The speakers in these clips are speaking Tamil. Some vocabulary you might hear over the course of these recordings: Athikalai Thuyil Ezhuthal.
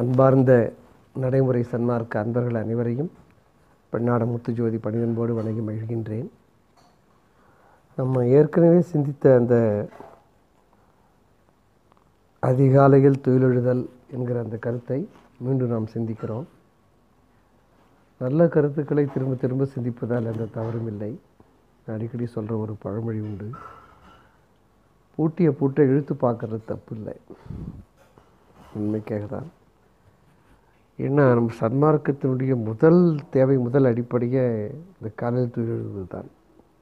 அன்பார்ந்த நடைமுறை சன்மார்க்க அன்பர்கள் அனைவரையும் பெண்ணாட முத்துஜோதி பணிதன்போடு வணங்கி மகிழ்கின்றேன். நம்ம ஏற்கனவே சிந்தித்த அந்த அதிகாலையில் துயிலெழுதல் என்கிற அந்த கருத்தை மீண்டும் நாம் சிந்திக்கிறோம். நல்ல கருத்துக்களை திரும்ப திரும்ப சிந்திப்பதால் எந்த தவறும் இல்லை. அடிக்கடி சொல்கிற ஒரு பழமொழி உண்டு, பூட்டிய பூட்டை இழுத்து பார்க்குறது தப்பு இல்லை. உண்மைக்காக தான். ஏன்னா நம்ம சன்மார்க்கத்தினுடைய முதல் தேவை, முதல் அடிப்படையே இந்த காலையில் துயில் எழுது தான்.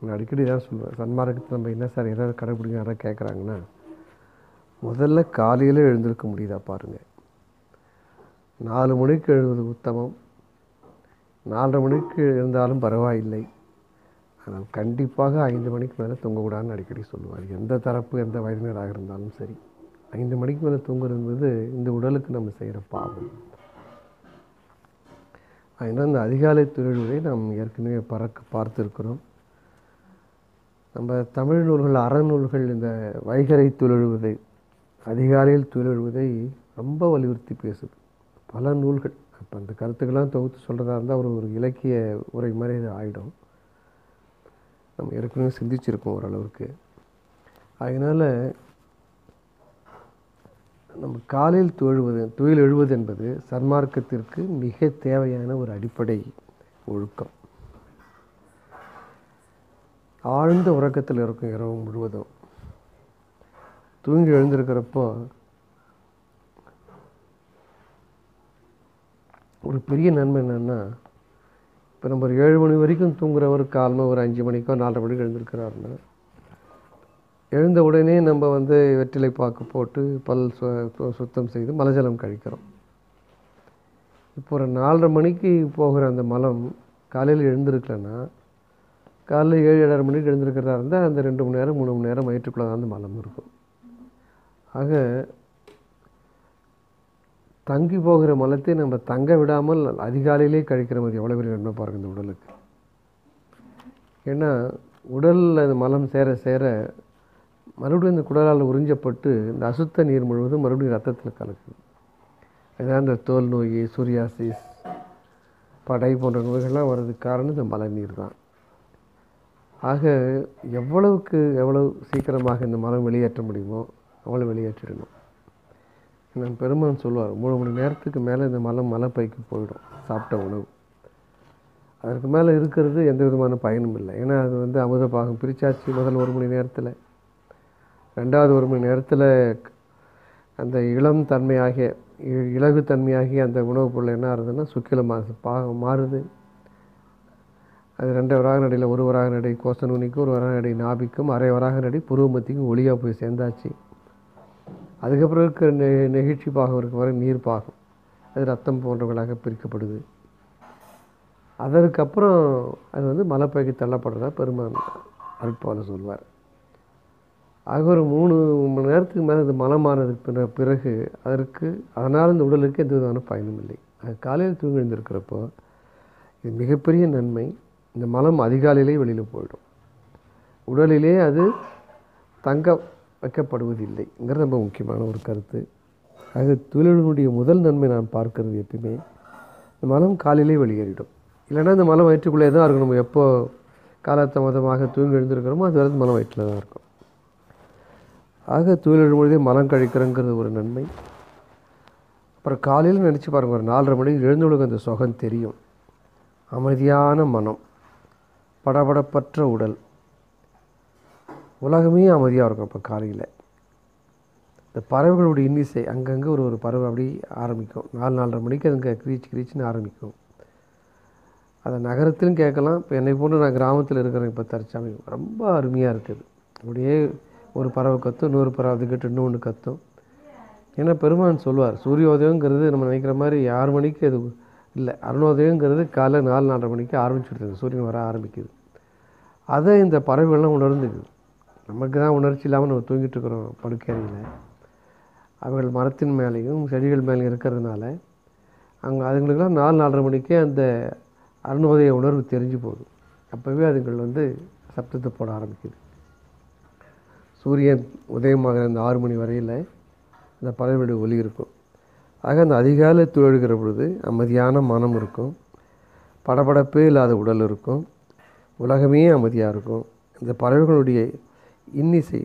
நான் அடிக்கடி தான் சொல்லுவேன், சன்மார்க்கத்தை நம்ம என்ன சார் எதாவது கடைப்பிடிக்க யாராவது கேட்குறாங்கன்னா, முதல்ல காலையில் எழுந்திருக்க முடியுதா பாருங்கள். 4 மணிக்கு எழுவது உத்தமம். 4:30 மணிக்கு எழுந்தாலும் பரவாயில்லை, ஆனால் கண்டிப்பாக 5 மணிக்கு மேலே தூங்கக்கூடாதுன்னு அடிக்கடி சொல்லுவார். எந்த தரப்பு எந்த வயதினராக இருந்தாலும் சரி, 5 மணிக்கு மேலே தூங்குறது இந்த உடலுக்கு நம்ம செய்கிற பாவம். அதனால் இந்த அதிகாலை துயிலுவதை நாம் ஏற்கனவே பார்த்துருக்கிறோம். நம்ம தமிழ் நூல்கள், அறநூல்கள் இந்த வைகறை துயிலுவதை, அதிகாலையில் துயிலுவதை ரொம்ப வலியுறுத்தி பேசுது. பல நூல்கள் இப்போ அந்த கருத்துக்கெல்லாம் தொகுத்து சொல்கிறதா இருந்தால் ஒரு இலக்கிய உரை மாதிரி இது ஆகிடும். நம்ம ஏற்கனவே சிந்திச்சிருக்கோம் ஓரளவுக்கு. அதனால் நம்ம காலையில் துயில் எழுவது என்பது சன்மார்க்கத்திற்கு மிக தேவையான ஒரு அடிப்படை ஒழுக்கம். ஆழ்ந்த உறக்கத்தில் இருக்கும் இரவு முழுவதும் தூங்கி எழுந்திருக்கிறப்போ ஒரு பெரிய நன்மை என்னென்னா, இப்போ நம்ம ஒரு 7 மணி வரைக்கும் தூங்குறவர் காலமாக ஒரு 5 மணிக்கோ 4:30 மணிக்கு எழுந்திருக்கிறாருன்னா, எழுந்த உடனே நம்ம வெற்றிலை பாக்கு போட்டு பல் சுத்தம் செய்து மலஜலம் கழிக்கிறோம். இப்போ ஒரு 4:30 மணிக்கு போகிற அந்த மலம் காலையில் எழுந்திருக்கலன்னா, காலையில் 7-7:30 மணிக்கு எழுந்திருக்கிறதா இருந்தால் அந்த 2 மணி நேரம் 3 மணி நேரம் வயிற்றுக்குள்ள தான் அந்த மலம் இருக்கும். ஆக தங்கி போகிற மலத்தை நம்ம தங்க விடாமல் அதிகாலையிலே கழிக்கிற மாதிரி எவ்வளோ பெரிய நன்மை பாருங்க இந்த உடலுக்கு. ஏன்னா உடலில் அந்த மலம் சேர சேர மறுபடியும் இந்த குடலால் உறிஞ்சப்பட்டு இந்த அசுத்த நீர் முழுவதும் மறுபடியும் ரத்தத்தில் கலக்குது. ஏன்னா இந்த தோல் நோய், சூரியாசிஸ், படை போன்ற நோய்கள்லாம் வர்றதுக்கு காரணம் இந்த மலை நீர் தான். ஆக எவ்வளவுக்கு எவ்வளவு சீக்கிரமாக இந்த மலம் வெளியேற்ற முடியுமோ அவ்வளோ வெளியேற்றிடணும். நான் பெருமான் சொல்லுவார், 3 மணி நேரத்துக்கு மேலே இந்த மலைப்பைக்கு போயிடும் சாப்பிட்ட உணவு. அதற்கு மேலே இருக்கிறது எந்த விதமான பயனும் இல்லை. ஏன்னா அது அமுதப்பாகம் பிரிச்சாச்சு முதல் 1 மணி நேரத்தில். ரெண்டாவது 1 மணி நேரத்தில் அந்த இலகுத்தன்மையாகிய அந்த உணவுப் பொருள் என்ன ஆகுதுன்னா சுக்கிலமாக மாறுது. அது 2 வராக நடையில் 1 வராக நடை கோச நுனிக்கும், 1 வராக நடை நாபிக்கும், அரை வராக நடை புருவமத்திக்கும் ஒளியாக போய் சேர்ந்தாச்சு. அதுக்கப்புறம் இருக்கிற நெகிழ்ச்சி பாகம் இருக்க வரை நீர் பாகம், அது ரத்தம் போன்றவர்களாக பிரிக்கப்படுது. அதற்கப்புறம் அது மலைப்பைக்கு தள்ளப்படுறதா பெருமான் அருட்பாவில் சொல்வார். ஆக ஒரு 3 மணி நேரத்துக்கு மேலே இந்த மலமானதுக்கு பிறகு அதனால் இந்த உடலுக்கு எந்த விதமான பயனும் இல்லை. அது காலையில் தூங்கி எழுந்திருக்கிறப்போ இது மிகப்பெரிய நன்மை. இந்த மலம் அதிகாலையிலே வெளியில் போயிடும், உடலிலே அது தங்க வைக்கப்படுவதில்லைங்கிறது ரொம்ப முக்கியமான ஒரு கருத்து. ஆக துயிலுடைய முதல் நன்மை நான் பார்க்கறது எப்பயுமே இந்த மலம் காலையிலே வெளியேறிடும். இல்லைன்னா இந்த மலம் வயிற்றுக்குள்ளே தான் இருக்கும். நம்ம எப்போ காலதாமதமாக தூங்கி எழுந்திருக்கிறோமோ அது வரைக்கும் மலம் வயிற்றில் தான் இருக்கும். ஆக துயில் பொழுதே மலம் கழிக்கிறோங்கிறது ஒரு நன்மை. அப்புறம் காலையில் நினச்சி பாருங்கள், ஒரு 4:30 மணிக்கு எழுந்தவளுக்கு அந்த சுகம் தெரியும். அமைதியான மனம், படபடப்பற்ற உடல், உலகமே அமைதியாக இருக்கும். அப்போ காலையில் இந்த பறவைகளுடைய இன்னிசை, அங்கங்கே ஒரு பறவை அப்படி ஆரம்பிக்கும். 4-4:30 மணிக்கு அதுங்க கிரீச்சு கிரீச்சின்னு ஆரம்பிக்கும். அதை நகரத்திலும் கேட்கலாம். இப்போ என்னை போன்று நான் கிராமத்தில் இருக்கிறேன். இப்போ தற்சமயம் ரொம்ப அருமையாக இருக்குது. அப்படியே ஒரு பறவை கத்தும், 100 பறவை அதுக்கிட்ட இன்னும் 1 கத்தும். ஏன்னா பெருமான் சொல்லுவார், சூரியோதயங்கிறது நம்ம நினைக்கிற மாதிரி 6 மணிக்கு அது இல்லை. அருணோதயங்கிறது காலை 4-4:30 மணிக்கு ஆரம்பிச்சுடுது. சூரியன் வர ஆரம்பிக்குது. அதை இந்த பறவைகள்லாம் உணர்ந்துக்குது. நமக்கு தான் உணர்ச்சி இல்லாமல் நம்ம தூங்கிட்டு இருக்கிறோம் படுக்கையில். அவைகள் மரத்தின் மேலேயும் செடிகள் மேலேயும் இருக்கிறதுனால அதுங்களுக்கெல்லாம் 4-4:30 மணிக்கே அந்த அருணோதய உணர்வு தெரிஞ்சு போகுது. அப்போவே அதுங்கள் சப்தத்தை போட ஆரம்பிக்குது. சூரியன் உதயமாகிற அந்த 6 மணி வரையில் அந்த பறவைகளுடைய ஒலி இருக்கும். ஆக அந்த அதிகாலை துயில்கிற பொழுது அமைதியான மனம் இருக்கும், படபடப்பே இல்லாத உடல் இருக்கும், உலகமே அமைதியாக இருக்கும். இந்த பறவைகளுடைய இன்னிசை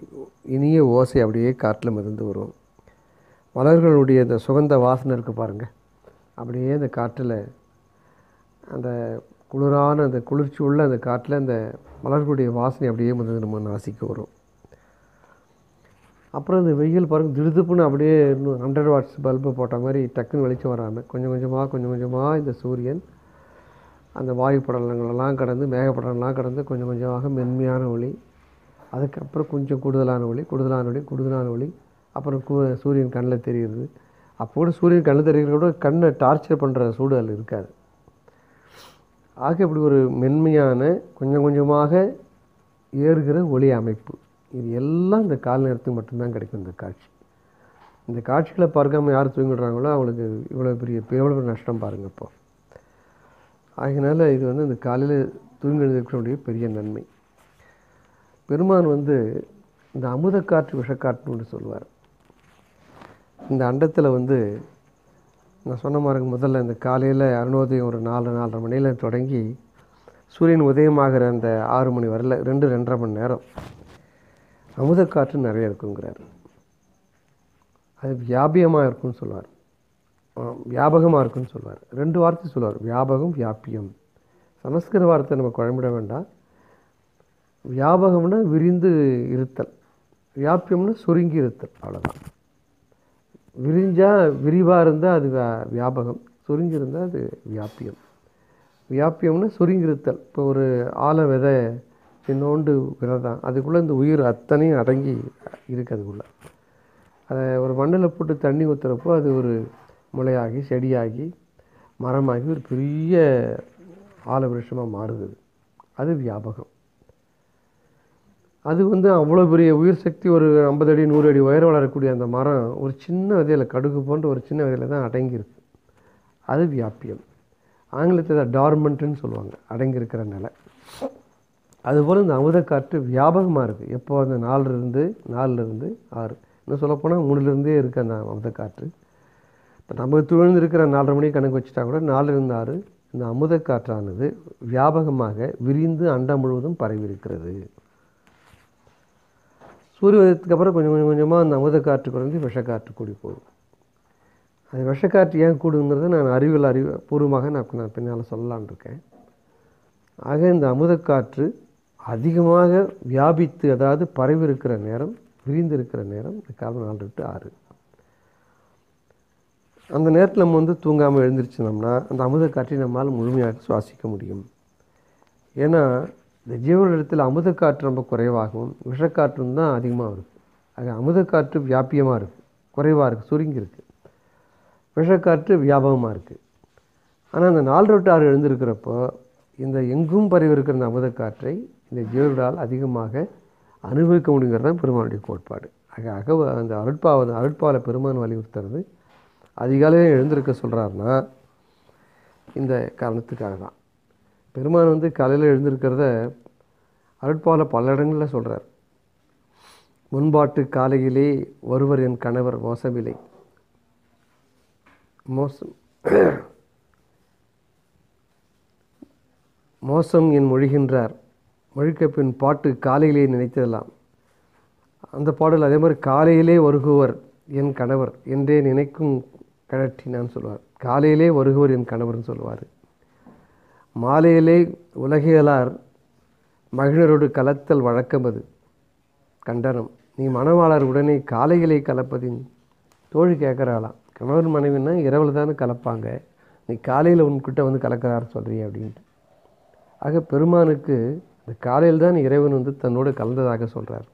இனிய ஓசை அப்படியே காட்டில் மிதந்து வரும். மலர்களுடைய அந்த சுகந்த வாசனை இருக்குது பாருங்கள், அப்படியே அந்த காற்றில் அந்த குளிரான அந்த குளிர்ச்சி உள்ள அந்த காட்டில் அந்த மலர்களுடைய வாசனை அப்படியே மிதந்து நம்ம நாசிக்கு வரும். அப்புறம் இந்த வெயில் பாருங்கள், திடுதுப்புன்னு அப்படியே 100 வாட்ஸ் பல்பு போட்ட மாதிரி டக்குன்னு வெளிச்சம் வராமல் கொஞ்சம் கொஞ்சமாக இந்த சூரியன் அந்த வாயு படலங்களெல்லாம் கடந்து மேகப்படலங்கள்லாம் கடந்து கொஞ்சம் கொஞ்சமாக மென்மையான ஒளி, அதுக்கப்புறம் கொஞ்சம் கூடுதலான ஒளி, அப்புறம் சூரியன் கண்ணில் தெரிகிறது. அப்போ கூட சூரியன் கண்ணில் தெரிகிறது கூட கண்ணை டார்ச்சர் பண்ணுற சூடு அதில் இருக்காது. ஆக இப்படி ஒரு மென்மையான கொஞ்சம் கொஞ்சமாக ஏறுகிற ஒளி அமைப்பு இது எல்லாம் இந்த கால நேரத்துக்கு மட்டும்தான் கிடைக்கும். இந்த காட்சிகளை பார்க்காம யார் தூங்கிடுறாங்களோ அவங்களுக்கு எவ்வளோ பெரிய நஷ்டம் பாருங்கள் இப்போ. ஆகினால இது வந்து இந்த காலையில் தூங்கினதுக்கூடிய பெரிய நன்மை. பெருமான் வந்து இந்த அமுத காற்று விஷக்காற்றுன்னு சொல்லுவார். இந்த அண்டத்தில் வந்து நான் சொன்ன மாதிரி முதல்ல இந்த காலையில் அருணோதயம் ஒரு 4-4:30 மணியில் தொடங்கி சூரியன் உதயமாகிற அந்த 6 மணி வரல 2-2.5 மணி நேரம் அமுத காற்று நிறைய இருக்குங்கிறார். அது வியாபியமாக இருக்குன்னு சொல்லுவார், வியாபகமாக இருக்குன்னு சொல்லுவார். 2 வார்த்தை சொல்லுவார், வியாபகம் வியாபியம். சமஸ்கிருத வார்த்தை நம்ம குழம்பிட வேண்டாம். வியாபகம்னா விரிந்து இருத்தல், வியாபியம்னா சுருங்கி இருத்தல், அவ்வளோதான். விரிஞ்சால் விரிவாக இருந்தால் அது வியாபகம், சுருங்கியிருந்தால் அது வியாபியம். வியாபியம்னா சுருங்கிருத்தல். இப்போ ஒரு ஆல விதை சின்னோண்டு விதை தான், அதுக்குள்ளே இந்த உயிர் அத்தனையும் அடங்கி இருக்கிறதுக்குள்ளே. அதை ஒரு மண்ணில் போட்டு தண்ணி ஊற்றுறப்போ அது ஒரு முளையாகி செடியாகி மரமாகி ஒரு பெரிய ஆல விருஷமாக மாறுது. அது வியாபகம். அது வந்து அவ்வளோ பெரிய உயிர் சக்தி, ஒரு 50 அடி 100 அடி உயரம் வளரக்கூடிய அந்த மரம் ஒரு சின்ன விதையில், கடுகு போன்ற ஒரு சின்ன விதையில் தான் அடங்கியிருக்கு. அது வியாபியம். ஆங்கிலத்தில் டார்மெண்ட்டுன்னு சொல்லுவாங்க, அடங்கியிருக்கிற நிலை. அதுபோல் இந்த அமுத காற்று வியாபகமாக இருக்குது. எப்போ அந்த 4-6, இன்னும் சொல்லப்போனால் 3லேருந்தே இருக்குது அந்த அமுத காற்று. இப்போ நம்ம துணிந்திருக்கிற 4:30 மணிக்கு கணக்கு வச்சுட்டா கூட 4-6 இந்த அமுத காற்றானது வியாபகமாக விரிந்து அண்டம் முழுவதும் பரவி இருக்கிறது. சூரிய உதயத்துக்கு அப்புறம் கொஞ்சமாக அந்த அமுத காற்று குறைந்து விஷக்காற்று கூடி போகும். அது விஷக்காற்று ஏன் கூடுங்கிறத நான் அறிவியல் பூர்வமாக நான் பின்னால் சொல்லலான் இருக்கேன். ஆக இந்த அமுத காற்று அதிகமாக வியாபித்து, அதாவது பரவி இருக்கிற நேரம், விரிந்திருக்கிற நேரம் இந்த காலம் 4-6. அந்த நேரத்தில் நம்ம வந்து தூங்காமல் எழுந்திரிச்சினோம்னா அந்த அமுத காற்றை நம்மால் முழுமையாக சுவாசிக்க முடியும். ஏன்னா இந்த ஜீவர்களிடத்தில் அமுத காற்று ரொம்ப குறைவாகவும் விஷக்காற்றும் தான் அதிகமாக இருக்குது. அது அமுத காற்று வியாபியமாக இருக்குது, குறைவாக இருக்குது, சுருங்கி இருக்குது. விஷக்காற்று வியாபகமாக இருக்குது. ஆனால் அந்த 4-6 எழுந்திருக்கிறப்போ இந்த எங்கும் பரவி இருக்கிற இந்த அமுத காற்றை இந்த ஜீவர்களால் அதிகமாக அனுபவிக்க முடியுங்கிறது தான் பெருமானுடைய கோட்பாடு. ஆக அந்த அருட்பாவில் பெருமான் வலியுறுத்துறது அதிகாலையில் எழுந்திருக்க சொல்கிறாருன்னா இந்த காரணத்துக்காக தான். பெருமான் வந்து காலையில் எழுந்திருக்கிறத அருட்பாவில் பல இடங்களில் சொல்கிறார். முன்பாட்டு காலையிலே ஒருவர் என் கணவர் மோசமில்லை, மோசம் என் மொழிகின்றார், மொழிக்க பின் பாட்டு காலையிலே நினைத்ததெல்லாம். அந்த பாடல் அதே மாதிரி காலையிலே வருகுவர் என் கணவர் என்றே நினைக்கும் கழற்றினான்னு சொல்லுவார். காலையிலே வருகுவர் என் கணவர்னு சொல்லுவார். மாலையிலே உலகியலார் மகிழரோடு கலத்தல் வழக்கம் அது கண்டனம், நீ மணவாளர் உடனே காலையிலே கலப்பதின் தோழி கேட்குறாளாம். கணவன் மனைவின்னா இரவில் தானே கலப்பாங்க, நீ காலையில் உன்கிட்ட வந்து கலக்கிறாரு சொல்கிறீ அப்படின்ட்டு. ஆக பெருமானுக்கு இந்த காலையில் தான் இறைவன் வந்து தன்னோடு கலந்ததாக சொல்கிறார்.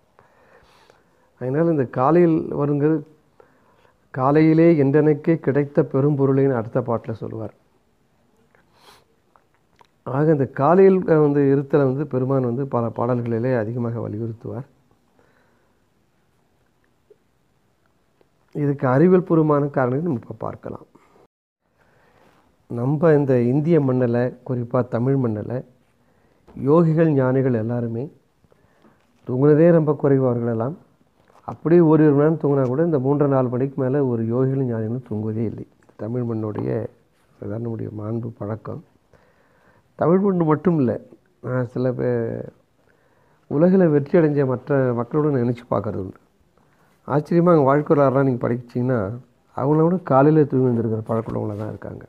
அதனால் இந்த காலையில் வருங்கிறது காலையிலே என்றனைக்கே கிடைத்த பெரும்பொருளின்னு அடுத்த பாட்டில் சொல்லுவார். ஆக இந்த காலையில் வந்து இருத்தலை வந்து பெருமான் வந்து பல பாடல்களிலே அதிகமாக வலியுறுத்துவார். இதுக்கு அறிவியல் பூர்வமான காரணங்கள் நம்ம இப்போ பார்க்கலாம். நம்ம இந்த இந்திய மண்ணில், குறிப்பாக தமிழ் மண்ணில், யோகிகள் ஞானிகள் எல்லாருமே தூங்குனதே ரொம்ப குறைவார்களெல்லாம். அப்படியே ஒரு நேரம் தூங்கினா கூட இந்த 3-4 மணிக்கு மேலே ஒரு யோகிகளும் ஞானிகளும் தூங்குவதே இல்லை. தமிழ் மண்ணுடைய நம்முடைய மாண்பு பழக்கம். தமிழ் மண் மட்டும் இல்லை, நான் சில உலகில் வெற்றி அடைஞ்ச மற்ற மக்களோடு நினச்சி பார்க்குறது உண்டு. ஆச்சரியமாக அவங்க வாழ்க்கை வரலாறுலாம் நீங்கள் படிச்சிங்கன்னா அவங்களோட காலையில் தூங்கி வந்துருக்கிற பழக்கவங்கள தான் இருக்காங்க.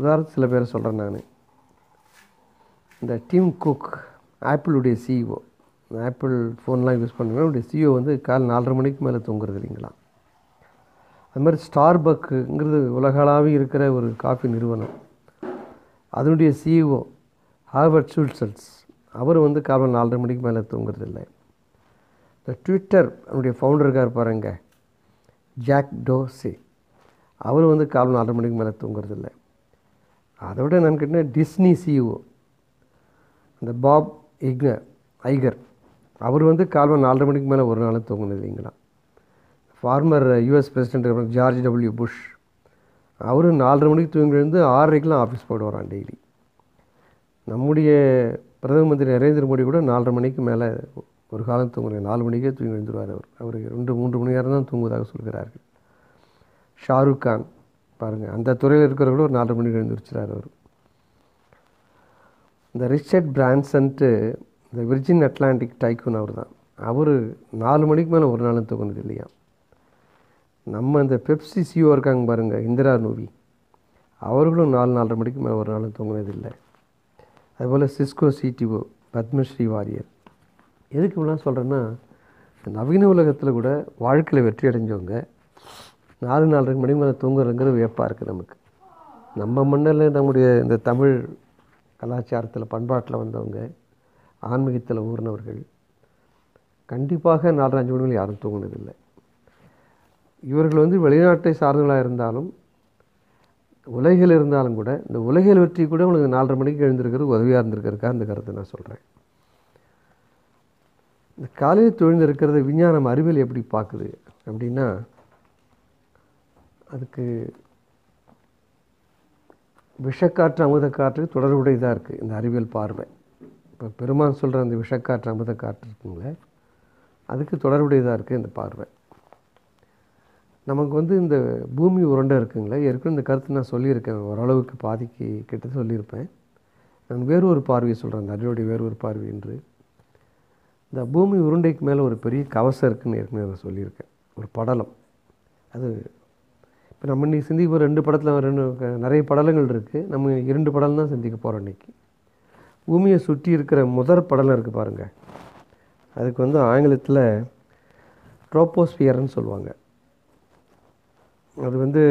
உதாரணத்துக்கு சில பேரை சொல்கிறேன் நான். இந்த டிம் குக், ஆப்பிளுடைய சிஇஓ, ஆப்பிள் ஃபோன்லாம் யூஸ் பண்ணுறேன், அவருடைய சிஇஓ வந்து காலை 4:30 மணிக்கு மேலே தூங்குறது இல்லைங்களா. அதுமாதிரி ஸ்டார்பக்குங்கிறது உலகளாவிய இருக்கிற ஒரு காஃபி நிறுவனம், அதனுடைய சிஇஓ ஹார்வர்ட் ஷுல்ட்ஸ், அவர் வந்து காலை 4:30 மணிக்கு மேலே தூங்குறது இல்லை. இந்த ட்விட்டர் அவருடைய ஃபவுண்டருக்காக இருப்பாருங்க ஜாக் டோசி, அவர் வந்து காலை 4:30 மணிக்கு மேலே தூங்குறது இல்லை. அதை விட நான் கேட்டேன் டிஸ்னி சிஇஓ அந்த பாப் ஐகர், அவர் வந்து காலை 4:30 மணிக்கு மேலே ஒரு நாளும் தூங்கினது இல்லைங்களா. Former US president George W Bush, அவர் 4:30 மணிக்கு தூங்கி எழுந்து 6:30க்கெலாம் ஆஃபீஸ் போடுவாராம் டெய்லி. நம்முடைய பிரதம மந்திரி நரேந்திர மோடி கூட 4:30 மணிக்கு மேலே ஒரு காலம் தூங்குறாரு, 4 மணிக்கே தூங்கி எழுந்துருவார். அவர் 2-3 மணி நேரம் தான் தூங்குவதாக சொல்கிறார்கள். ஷாருக் கான் பாருங்கள், அந்த துறையில் இருக்கிறவர்களும் ஒரு 4:30 மணிக்கு எழுந்துருச்சுறார் அவர். இந்த ரிச்சர்ட் பிரான்சன்ட்டு இந்த விர்ஜின் அட்லாண்டிக் டைக்கூன் அவர் தான், அவர் 4 மணிக்கு மேலே ஒரு நாளும் தூங்குனது இல்லையா. நம்ம இந்த பெப்சி சிஓ இருக்காங்க பாருங்கள் இந்திரா நூவி, அவர்களும் 4-4:30 மணிக்கு மேலே ஒரு நாளும் தூங்குனது இல்லை. அதுபோல் சிஸ்கோ சிடிஓ பத்மஸ்ரீ வாரியர். எதுக்கு இப்படிலாம் சொல்கிறேன்னா, நவீன உலகத்தில் கூட வாழ்க்கையில் வெற்றி அடைஞ்சவங்க 4-4:30 மணிக்கு மேலே தூங்குறதுங்கிறது வியப்பாக இருக்குது நமக்கு. நம்ம மண்ணில் நம்முடைய இந்த தமிழ் கலாச்சாரத்தில் பண்பாட்டில் வந்தவங்க, ஆன்மீகத்தில் ஊர்னவர்கள் கண்டிப்பாக 4-5 மணிகள் யாரும் தூங்குனதில்லை. இவர்கள் வந்து வெளிநாட்டை சார்ந்தவர்களாக இருந்தாலும் உலகில் இருந்தாலும் கூட இந்த உலகில் வெற்றி கூட உங்களுக்கு 4:30 மணிக்கு எழுந்திருக்கிறது உதவியாக இருந்திருக்கிறதுக்கா அந்த கருத்தை நான் சொல்கிறேன். இந்த காலையில் தொழுந்திருக்கிறத விஞ்ஞானம் அறிவியல் எப்படி பார்க்குது அப்படின்னா, அதுக்கு விஷக்காற்று அமுதக்காற்றுக்கு தொடர்புடையதாக இருக்குது இந்த அறிவியல் பார்வை. இப்போ பெருமான் சொல்கிற அந்த விஷக்காற்று அமுதக்காற்று இருக்குங்களே, அதுக்கு தொடர்புடையதாக இருக்குது இந்த பார்வை. நமக்கு வந்து இந்த பூமி உருண்டை இருக்குங்களே, ஏற்கனவே இந்த கருத்து நான் சொல்லியிருக்கேன், ஓரளவுக்கு பாதிக்கு கிட்ட சொல்லியிருப்பேன். நான் வேறு ஒரு பார்வையை சொல்கிறேன், அந்த அறிவுடைய வேறு ஒரு பார்வை என்று. இந்த பூமி உருண்டைக்கு மேலே ஒரு பெரிய கவசம் இருக்குதுன்னு ஏற்கனவே சொல்லியிருக்கேன், ஒரு படலம். அது இப்போ நம்ம இன்றைக்கி சிந்திக்க போகிற 2 படத்தில் நிறைய படலங்கள் இருக்குது, நம்ம 2 படலம் தான் சிந்திக்க போகிறோம் இன்றைக்கி. பூமியை சுற்றி இருக்கிற முதற் படலம் இருக்குது பாருங்கள், அதுக்கு வந்து ஆங்கிலத்தில் ட்ரோப்போஸ்பியர்னு சொல்லுவாங்க. அது வந்து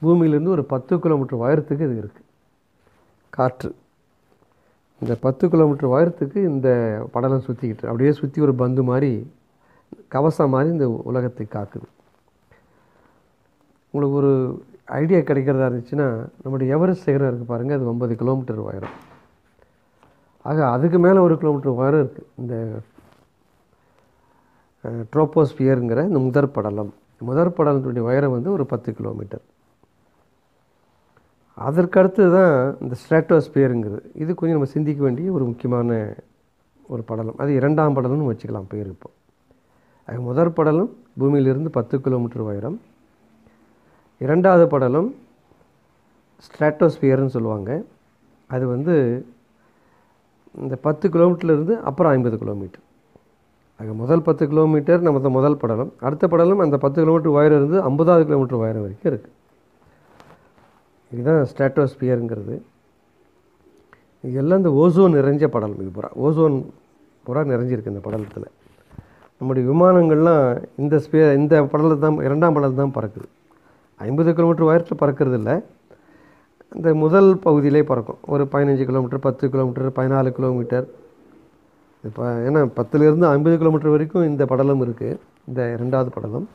பூமியிலேருந்து ஒரு 10 கிலோமீட்டர் உயரத்துக்கு இது இருக்குது காற்று. இந்த 10 கிலோமீட்டர் உயரத்துக்கு இந்த படலம் சுற்றிக்கிட்டு அப்படியே சுற்றி ஒரு பந்து மாதிரி கவசம் மாதிரி இந்த உலகத்தை காக்குது. உங்களுக்கு ஒரு ஐடியா கிடைக்கிறதா இருந்துச்சுன்னா, நம்முடைய எவரெஸ்ட் சிகரம் இருக்குது பாருங்கள், அது 9 கிலோமீட்டர் உயரம். ஆக அதுக்கு மேலே 1 கிலோமீட்டர் உயரம் இருக்குது இந்த ட்ரோப்போஸ்பியருங்கிற இந்த முதற் படலம். முதற் படலத்துடைய உயரம் வந்து ஒரு 10 கிலோமீட்டர். அதற்கடுத்து தான் இந்த ஸ்ட்ராட்டோஸ்பியருங்கிறது, இது கொஞ்சம் நம்ம சிந்திக்க வேண்டிய ஒரு முக்கியமான ஒரு படலம். அது 2ஆம் படலம்னு வச்சுக்கலாம் பேர். இப்போ அது முதற் படலம் பூமியிலிருந்து 10 கிலோமீட்டர் உயரம், 2ஆவது படலம் ஸ்ட்ராட்டோஸ்பியர்னு சொல்லுவாங்க. அது வந்து இந்த 10 கிலோமீட்டர்லேருந்து அப்புறம் 50 கிலோமீட்டர். ஆக முதல் 10 கிலோமீட்டர் நம்ம தான் முதல் படலம். அடுத்த படலம் அந்த 10 கிலோமீட்டர் உயரம் இருந்து 50ஆவது கிலோமீட்டர் உயரம் வரைக்கும் இருக்குது. இதுதான் ஸ்ட்ராட்டோஸ்பியருங்கிறது. இதெல்லாம் இந்த ஓசோன் நிறைஞ்ச படலம். இது பூரா ஓசோன் பூரா நிறைஞ்சிருக்கு இந்த படலத்தில். நம்முடைய விமானங்கள்லாம் இந்த படலத்தை தான் 2ஆம் படலத்தை தான் பறக்குது. 50 கிலோமீட்டர் உயரத்தில் பறக்கிறது இல்லை, இந்த முதல் பகுதியிலே பறக்கும். ஒரு 15 கிலோமீட்டர், 10 கிலோமீட்டர், 14 கிலோமீட்டர். இப்போ ஏன்னா 10லேருந்து 50 கிலோமீட்டர் வரைக்கும் இந்த படலம் இருக்குது, இந்த 2ஆவது படலம்.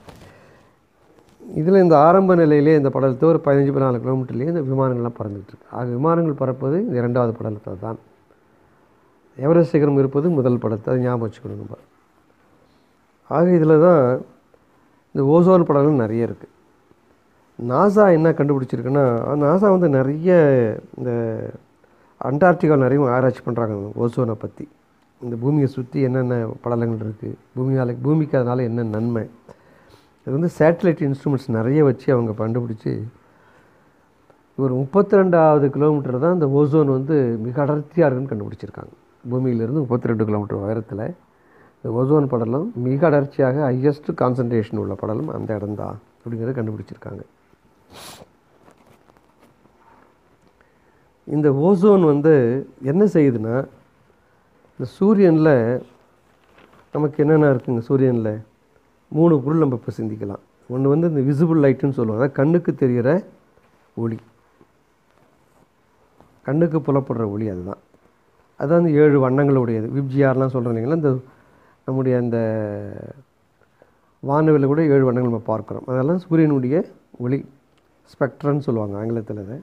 இதில் இந்த ஆரம்ப நிலையிலே இந்த படலத்தை ஒரு 15-14 கிலோமீட்டர்லேயே இந்த விமானங்கள்லாம் பறந்துகிட்ருக்கு. ஆக விமானங்கள் பறப்பது இந்த 2ஆவது படலத்தை தான். எவரெஸ்ட் சிகரம் இருப்பது முதல் படத்தை, அதை ஞாபகம் வச்சுக்கணும் நம்ம. ஆக இதில் தான் இந்த ஓசோன் படலம் நிறைய இருக்குது. நாசா என்ன கண்டுபிடிச்சிருக்குன்னா, நாசா வந்து நிறைய இந்த அண்டார்டிகாவில் நிறைய ஆராய்ச்சி பண்ணுறாங்க ஓசோனை பற்றி. இந்த பூமியை சுற்றி என்னென்ன படலங்கள் இருக்குது, பூமிக்கு அதனால் என்ன நன்மை, இது வந்து சேட்டலைட் இன்ஸ்ட்ருமெண்ட்ஸ் நிறைய வச்சு அவங்க கண்டுபிடிச்சி ஒரு 32 கிலோமீட்டர் தான் இந்த ஓசோன் வந்து மிக அடர்த்தியாக இருக்குன்னு கண்டுபிடிச்சிருக்காங்க. பூமியிலிருந்து 32 கிலோமீட்டர் உயரத்தில் இந்த ஓசோன் படலம் மிக அடர்த்தியாக ஹையஸ்ட் கான்சன்ட்ரேஷன் உள்ள படலம் அந்த இடம் தான் அப்படிங்கிறத கண்டுபிடிச்சிருக்காங்க. இந்த ஓசோன் வந்து என்ன செய்யுதுன்னா, இந்த சூரியனில் நமக்கு என்னென்ன இருக்குங்க, சூரியனில் 3 பொருள் நம்ம இப்போ சிந்திக்கலாம். ஒன்று வந்து இந்த விசிபிள் லைட்டுன்னு சொல்லுவோம், அதாவது கண்ணுக்கு தெரிகிற ஒளி, கண்ணுக்கு புலப்படுற ஒளி, அதுதான் அதுதான் இந்த 7 வண்ணங்களுடையது. விப்ஜிஆர்லாம் சொல்கிறோம் இல்லைங்களா, இந்த நம்முடைய அந்த வானவில் கூட 7 வண்ணங்கள் நம்ம பார்க்குறோம், அதெல்லாம் சூரியனுடைய ஒளி, ஸ்பெக்ட்ரன்னு சொல்லுவாங்க ஆங்கிலத்தில் அதை.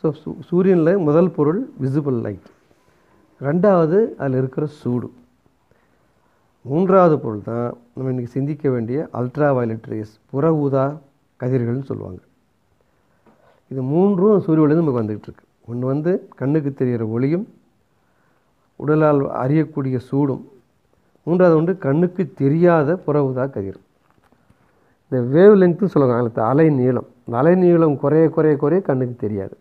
ஸோ சூரியனில் முதல் பொருள் விசிபிள் லைட், ரெண்டாவது அதில் இருக்கிற சூடு, மூன்றாவது பொருள் தான் நம்ம இன்றைக்கி சிந்திக்க வேண்டிய அல்ட்ரா வயலட் ரேஸ், புற ஊதா கதிர்கள்னு சொல்லுவாங்க. இது மூன்றும் சூரியனிலேருந்து நமக்கு வந்துக்கிட்டுருக்கு. ஒன்று வந்து கண்ணுக்கு தெரிகிற ஒளியும் உடலால் அறியக்கூடிய சூடும், மூன்றாவது ஒன்று கண்ணுக்கு தெரியாத புற ஊதா கதிர். இந்த வேவ் லென்த்துன்னு சொல்லுவாங்க, அலை நீளம். இந்த அலை நீளம் குறைய குறைய குறைய கண்ணுக்கு தெரியாது.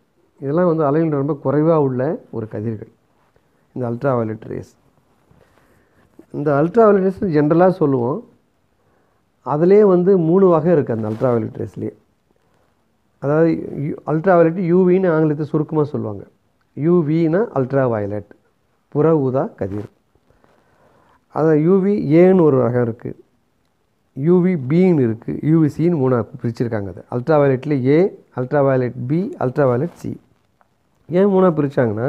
இதெல்லாம் வந்து அலை நீளம் ரொம்ப குறைவாக உள்ள ஒரு கதிர்கள் இந்த அல்ட்ரா வயலட் ரேஸ். இந்த அல்ட்ரா வயலட் ரேஸ் ஜென்ரலாக சொல்லுவோம், அதிலே வந்து 3 வகை இருக்குது அந்த அல்ட்ரா வயலட் ரேஸ்லேயே. அதாவது அல்ட்ரா வயலட் யூவின்னு ஆங்கிலத்தை சுருக்கமாக சொல்லுவாங்க. யூவினா அல்ட்ரா வயலட் புற ஊதா கதிர், அதை யூவி ஏன்னு ஒரு வகை இருக்குது, யூவி பின்னு இருக்குது, யூவிசின்னு 3 பிரிச்சுருக்காங்க. அது அல்ட்ரா வயலட்டில் A, ultra violet B, ultra violet C. ஏன் 3 பிரித்தாங்கன்னா,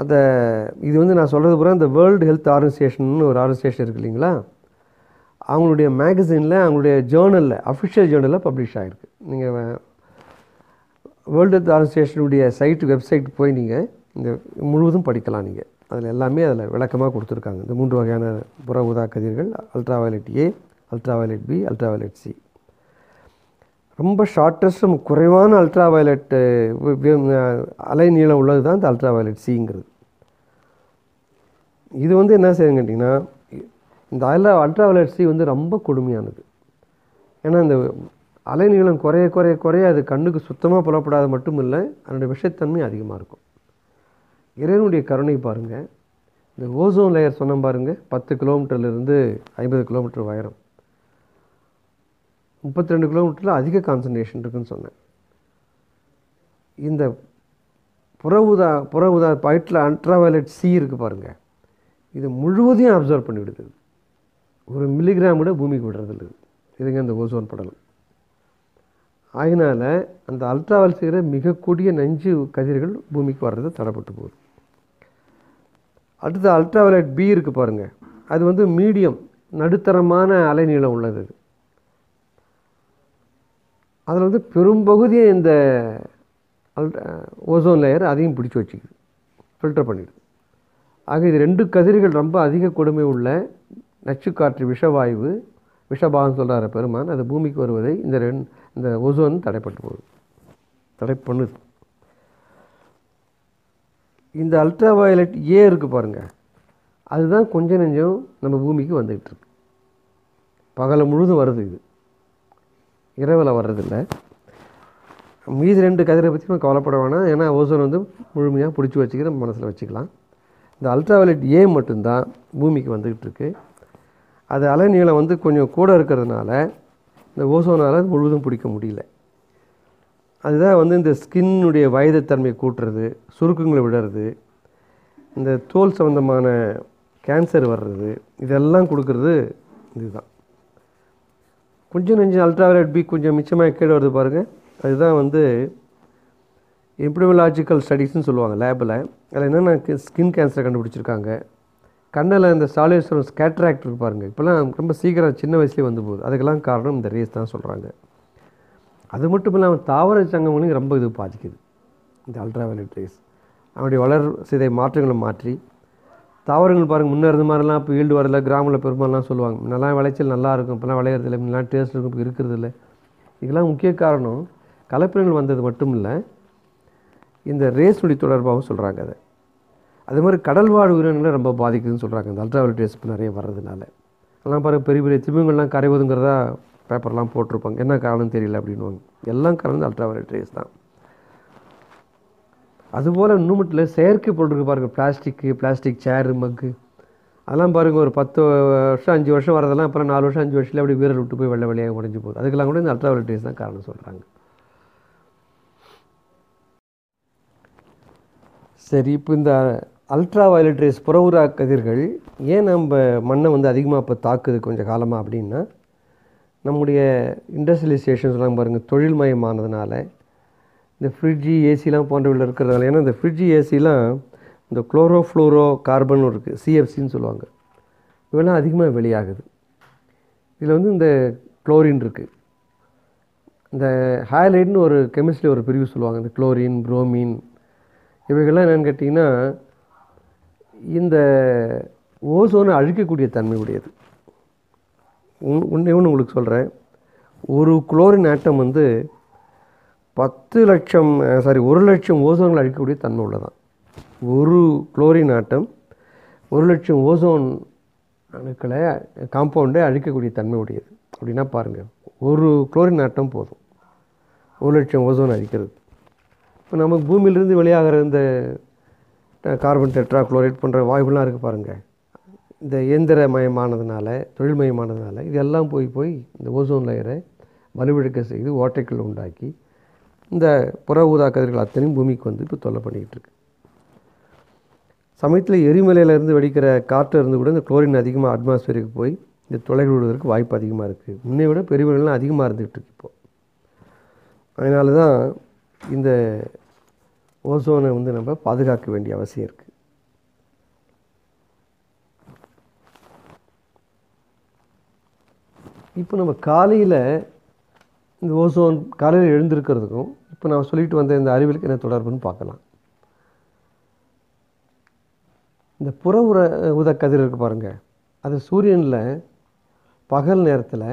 அந்த இது வந்து நான் சொல்கிறது பூரா இந்த வேர்ல்டு ஹெல்த் ஆர்கனைசேஷன் ஒரு ஆர்கனைசேஷன் இருக்குது இல்லைங்களா, அவங்களுடைய மேகசினில், அவங்களுடைய ஜேர்னலில், அஃபிஷியல் ஜேர்னலில் பப்ளிஷ் ஆகிருக்கு. நீங்கள் வேர்ல்டு ஹெல்த் ஆர்கனைசேஷனுடைய வெப்சைட் போய் நீங்கள் இந்த முழுவதும் படிக்கலாம். நீங்கள் அதில் எல்லாமே அதில் விளக்கமாக கொடுத்துருக்காங்க. இந்த 3 வகையான புற ஊதா கதிர்கள், ultra violet A, ultra violet B, ultra violet C. ரொம்ப ஷார்ட்டஸ்ட் ரொம்ப குறைவான அல்ட்ரா வயலட் அலை நீளம் உள்ளது தான் இந்த அல்ட்ரா வயலட் சிங்கிறது. இது வந்து என்ன செய்யுதுன்னு கேட்டிங்கன்னா, இந்த அல்ட்ரா வயலட் சி வந்து ரொம்ப கொடுமையானது. ஏன்னா இந்த அலை நீளம் குறைய குறைய குறைய அது கண்ணுக்கு சுத்தமாக புலப்படாத மட்டும் இல்லை, அதனுடைய விஷத்தன்மை அதிகமாக இருக்கும். இறைவனுடைய கருணை பாருங்கள், இந்த ஓசோன் லேயர் சொன்ன பாருங்கள், 10 கிலோமீட்டர்லேருந்து 50 கிலோமீட்டர் உயரம், 32 கிலோமீட்டரில் அதிக கான்சன்ட்ரேஷன் இருக்குதுன்னு சொன்னேன். இந்த புற ஊதா பாயிண்டில் அல்ட்ரா வயலட் சி இருக்குது பாருங்கள், இது முழுவதையும் அப்சர்வ் பண்ணி விடுது. 1 மில்லிகிராம் கூட பூமிக்கு விடுறதில்லை. இதுங்க இந்த ஓசோன் படலம். அதனால் அந்த அல்ட்ரா வயலட் சிகிற மிக கூடிய நஞ்சு கதிர்கள் பூமிக்கு வர்றது தடைப்பட்டு போகுது. அடுத்து அல்ட்ரா வயலட் பி இருக்குது பாருங்கள், அது வந்து மீடியம் நடுத்தரமான அலை நீளம் உள்ளது. அதில் வந்து பெரும்பகுதியை இந்த ஓசோன் லேயர் அதையும் பிடிச்சி வச்சுக்குது, ஃபில்டர் பண்ணிடுது. ஆக இது 2 கதிர்கள் ரொம்ப அதிக கொடுமை உள்ள நச்சுக்காற்று விஷவாயு, விஷபாகம் சொல்கிறார பெருமான், அது பூமிக்கு வருவதை இந்த ஓசோன் தடைப்பட்டு போகுது, தடை பண்ணுது. இந்த அல்ட்ரா வயலட் ஏ இருக்குது பாருங்கள், அதுதான் கொஞ்சம் நெஞ்சம் நம்ம பூமிக்கு வந்துக்கிட்டுருக்கு. பகலை முழுதும் வருது, இது இரவில் வர்றதில்லை. மீதி 2 கதிரை பற்றி நம்ம கவலைப்பட வேணாம், ஏன்னா ஓசோன் வந்து முழுமையாக பிடிச்சி வச்சுக்கிற நம்ம மனசில் வச்சுக்கலாம். இந்த அல்ட்ரா வயலட் ஏ மட்டும்தான் பூமிக்கு வந்துக்கிட்டு இருக்குது. அது அலை நீளம் வந்து கொஞ்சம் கூட இருக்கிறதுனால இந்த ஓசோனால் அது முழுவதும் பிடிக்க முடியல. அதுதான் வந்து இந்த ஸ்கின்னுடைய வயதத்தன்மையை கூட்டுறது, சுருக்கங்களை விடுறது, இந்த தோல் சம்பந்தமான கேன்சர் வர்றது, இதெல்லாம் கொடுக்கறது இதுதான். கொஞ்சம் நெஞ்சு அல்ட்ரா வயலட் பி கொஞ்சம் மிச்சமாக கீழே வருது பாருங்கள், அதுதான் வந்து எபிடமியாலஜிக்கல் ஸ்டடீஸ்னு சொல்லுவாங்க லேபில். அதில் என்னென்ன ஸ்கின் கேன்சரை கண்டுபிடிச்சிருக்காங்க, கண்ணில் இந்த சாலியூசன் ஸ்கேட்ராக்ட் இருக்குது பாருங்கள், இப்போலாம் ரொம்ப சீக்கிரம் சின்ன வயசுலேயே வந்து போகுது, அதுக்கெல்லாம் காரணம் இந்த ரேஸ் தான் சொல்கிறாங்க. அது மட்டும் இல்லாமல் தாவர சங்கங்களையும் ரொம்ப இது பாதிக்குது இந்த அல்ட்ரா வயலட் ரேஸ். அவனுடைய வளர் சிதை மாற்றங்களை மாற்றி தாவரங்கள் பாருங்கள், முன்னே இருந்த மாதிரிலாம் இப்போ ஈல்டு வரல, கிராமத்தில் பெருமாள்லாம் சொல்லுவாங்க, நல்லா விளைச்சல் நல்லாயிருக்கும், இப்போலாம் விளையிறதில்லை, முன்னெல்லாம் டேஸ்ட் இருக்கும், இப்போ இருக்கிறது இல்லை. இதுக்கெல்லாம் முக்கிய காரணம் கலப்பினங்கள் வந்தது மட்டும் இல்லை, இந்த ரேஸ் ஒளி தொடர்பாகவும் சொல்கிறாங்க. அதை அது மாதிரி கடல் வாழ் உயிரினங்களை ரொம்ப பாதிக்குதுன்னு சொல்கிறாங்க இந்த அல்ட்ராவயலட் ரேஸ் நிறைய வர்றதுனால. அதெல்லாம் பாருங்கள், பெரிய பெரிய திமிங்கெல்லாம் கரைவதுங்கிறதா பேப்பர்லாம் போட்டிருப்பாங்க, என்ன காரணம் தெரியல அப்படின்வாங்க. எல்லாம் காரணம் இந்த அல்ட்ராவயலட் ரேஸ் தான். அதுபோல் இன்னும் மட்டும் இல்லை, செயற்கை பொருட்கள் பாருங்கள், பிளாஸ்டிக் சேரு மக்கு அதெல்லாம் பாருங்கள், ஒரு 10 வருஷம் 5 வருஷம் வரதெல்லாம் அப்புறம் 4 வருஷம் 5 வருஷத்தில் அப்படி வீரல் விட்டு போய் வெள்ளை வெளியாக உடஞ்சி போகுது. அதுக்கெல்லாம் கூட இந்த அல்ட்ராவயலட் ரேஸ் தான் காரணம் சொல்கிறாங்க. சரி, இப்போ இந்த அல்ட்ரா வயலட் ரேஸ் புறவுரா கதிர்கள் ஏன் நம்ம மண்ணை வந்து அதிகமாக இப்போ தாக்குது கொஞ்சம் காலமாக அப்படின்னா, நம்முடைய இண்டஸ்ட்ரியலைசேஷன்ஸ்லாம் பாருங்கள் தொழில்மயமானதுனால இந்த ஃப்ரிட்ஜி ஏசிலாம் போன்றவர்கள் இருக்கிறதுனால, ஏன்னா இந்த ஃப்ரிட்ஜி ஏசிலாம் இந்த குளோரோஃப்ளூரோ கார்பன் இருக்குது, சிஎஃப்சின்னு சொல்லுவாங்க, இவெல்லாம் அதிகமாக வெளியாகுது. இதில் வந்து இந்த குளோரின் இருக்குது, இந்த ஹாலைடுன்னு ஒரு கெமிஸ்ட்ரி ஒரு பிரிவு சொல்லுவாங்க, இந்த குளோரின் புரோமின் இவைகள்லாம் என்னென்னு கேட்டிங்கன்னா இந்த ஓசோனை அழிக்கக்கூடிய தன்மை உடையது. ஒன்று உங்களுக்கு சொல்கிறேன், ஒரு குளோரின் ஆட்டம் வந்து 1 லட்சம் ஓசோன்களை அழிக்கக்கூடிய தன்மை உள்ளதான். ஒரு குளோரின் ஆட்டம் 1 லட்சம் ஓசோன் அணுக்களை காம்பவுண்டை அழிக்கக்கூடிய தன்மை உடையது. அப்படின்னா பாருங்கள், ஒரு குளோரின் ஆட்டம் போதும் 1 லட்சம் ஓசோன் அழிக்கிறது. இப்போ நமக்கு பூமியிலிருந்து வெளியாகிற இந்த கார்பன் டெட்ரா குளோரைட் போன்ற வாயுலாம் இருக்குது பாருங்கள், இந்த இயந்திரமயமானதுனால தொழில்மயமானதுனால இதெல்லாம் போய் இந்த ஓசோன் லேயரை வலுவிழக்க செய்து ஓட்டைகள் உண்டாக்கி இந்த புற ஊதா கதிர்கள் அத்தனையும் பூமிக்கு வந்து இப்போ தொல்லை பண்ணிக்கிட்டுருக்கு. சமயத்தில் எரிமலையிலேருந்து வெடிக்கிற காற்றிலிருந்து கூட இந்த குளோரின் அதிகமாக அட்மாஸ்பியருக்கு போய் இந்த துளைகள் விடுவதற்கு வாய்ப்பு அதிகமாக இருக்குது. முன்னே விட பெரியவர்கள்லாம் அதிகமாக இருந்துகிட்ருக்கு இப்போது. அதனால தான் இந்த ஓசோனை வந்து நம்ம பாதுகாக்க வேண்டிய அவசியம் இருக்குது. இப்போ நம்ம காலையில் இந்த ஓசோன் காலையில் எழுந்திருக்கிறதுக்கும் இப்போ நான் சொல்லிட்டு வந்த இந்த அறிவியலுக்கு என்ன தொடர்புன்னு பார்க்கலாம். இந்த புற ஊதா கதிர் இருக்குது பாருங்கள், அது சூரியனில் பகல் நேரத்தில்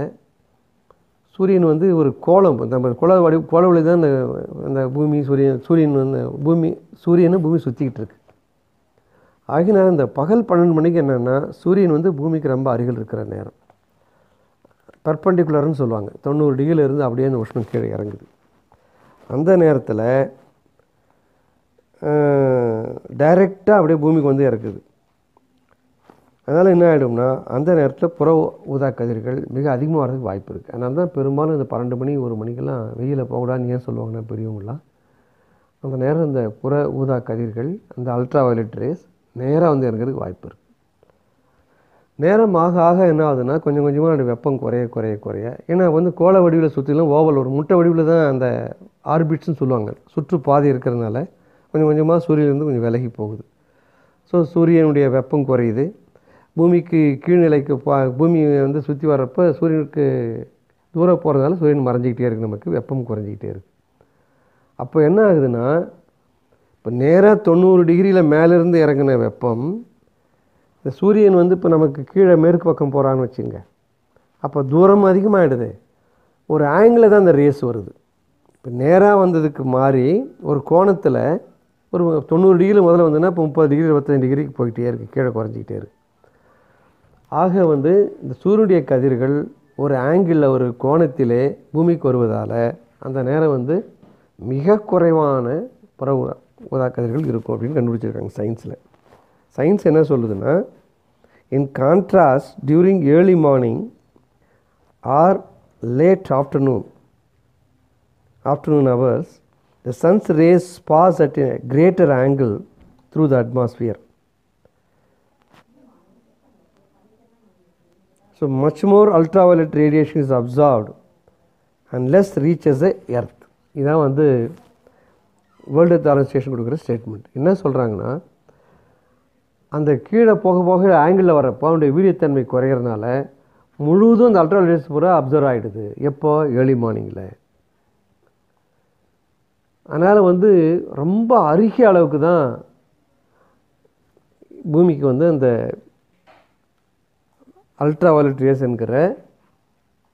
சூரியன் வந்து ஒரு கோலம், நம்ம கோளவழி தான் அந்த பூமி சூரியன் வந்து பூமி சுற்றிக்கிட்டு இருக்கு. ஆகினால இந்த பகல் 12 மணிக்கு என்னென்னா சூரியன் வந்து பூமிக்கு ரொம்ப அருகில் இருக்கிற நேரம், பெர்பெண்டிகுலர்னு சொல்லுவாங்க, 90 டிகிரிலேருந்து அப்படியே அந்த உஷ்ணம் கீழே இறங்குது. அந்த நேரத்தில் டைரெக்டாக அப்படியே பூமிக்கு வந்து இறக்குது. அதனால் என்ன ஆகிடும்னா அந்த நேரத்தில் புற ஊதா கதிர்கள் மிக அதிகமாக வரதுக்கு வாய்ப்பு இருக்குது. அதனால தான் பெரும்பாலும் இந்த 12 மணி 1 மணிக்கெல்லாம் வெளியில் போகக்கூடாதுன்னு ஏன் சொல்லுவாங்கன்னா பெரியவங்களாம், அந்த நேரம் இந்த புற ஊதா கதிர்கள் அந்த அல்ட்ரா வயலட் ரேஸ் நேராக வந்து இறங்குறதுக்கு வாய்ப்பு இருக்குது. நேரம் ஆக ஆக என்ன ஆகுதுன்னா கொஞ்சம் கொஞ்சமாக அந்த வெப்பம் குறைய, ஏன்னா வந்து கோள வடிவில் சுற்றிலும் ஓவல் ஒரு முட்டை வடிவில் தான் அந்த ஆர்பிட்ஸ்ன்னு சொல்லுவாங்க, சுற்றுப்பாதை இருக்கிறதுனால கொஞ்சம் கொஞ்சமாக சூரியன்லேருந்து கொஞ்சம் விலகி போகுது. ஸோ சூரியனுடைய வெப்பம் குறையுது, பூமிக்கு கீழ்நிலைக்கு பூமியை வந்து சுற்றி வர்றப்போ சூரியனுக்கு தூரம் போகிறதுனால சூரியன் மறைஞ்சிக்கிட்டே இருக்குது, நமக்கு வெப்பம் குறைஞ்சிக்கிட்டே இருக்குது. அப்போ என்ன ஆகுதுன்னா இப்போ நேராக 90 டிகிரியில் மேலேருந்து இறங்கின வெப்பம் இந்த சூரியன் வந்து இப்போ நமக்கு கீழே மேற்கு பக்கம் போகிறான்னு வச்சுங்க, அப்போ தூரம் அதிகமாகிடுது, ஒரு ஆங்கிளில் தான் அந்த ரேஸ் வருது. இப்போ நேராக வந்ததுக்கு மாறி ஒரு கோணத்தில் ஒரு 90 டிகிரியில் முதல்ல வந்துன்னா இப்போ 30 டிகிரி 25 டிகிரிக்கு போய்கிட்டே இருக்குது, கீழே குறைஞ்சிக்கிட்டே இருக்குது. ஆக வந்து இந்த சூரியனுடைய கதிர்கள் ஒரு ஆங்கிளில் ஒரு கோணத்திலே பூமிக்கு வருவதால் அந்த நேரம் வந்து மிக குறைவான புற ஊதா கதிர்கள் இருக்கும் அப்படின்னு கண்டுபிடிச்சிருக்காங்க சயின்ஸில். சயின்ஸ் என்ன சொல்லுதுன்னா, in contrast during early morning or late afternoon hours the sun's rays pass at a greater angle through the atmosphere. So much more ultraviolet radiation is absorbed and less reaches the earth. இதான் வந்து வேர்ல்டு ஹெல்த் ஆர்கனைசேஷன் கொடுக்குற ஸ்டேட்மெண்ட். என்ன சொல்கிறாங்கன்னா, அந்த கீழே போக போக ஆங்கிளில் வரப்போ அவனுடைய வீரியத்தன்மை குறையிறதுனால முழுவதும் அந்த அல்ட்ராவயலட் பூரா அப்சர்வ் ஆகிடுது. எப்போ? ஏர்லி மார்னிங்கில். அதனால் வந்து ரொம்ப அருகிய அளவுக்கு தான் பூமிக்கு வந்து அந்த அல்ட்ரா வயலட் ரேஸ் என்கிற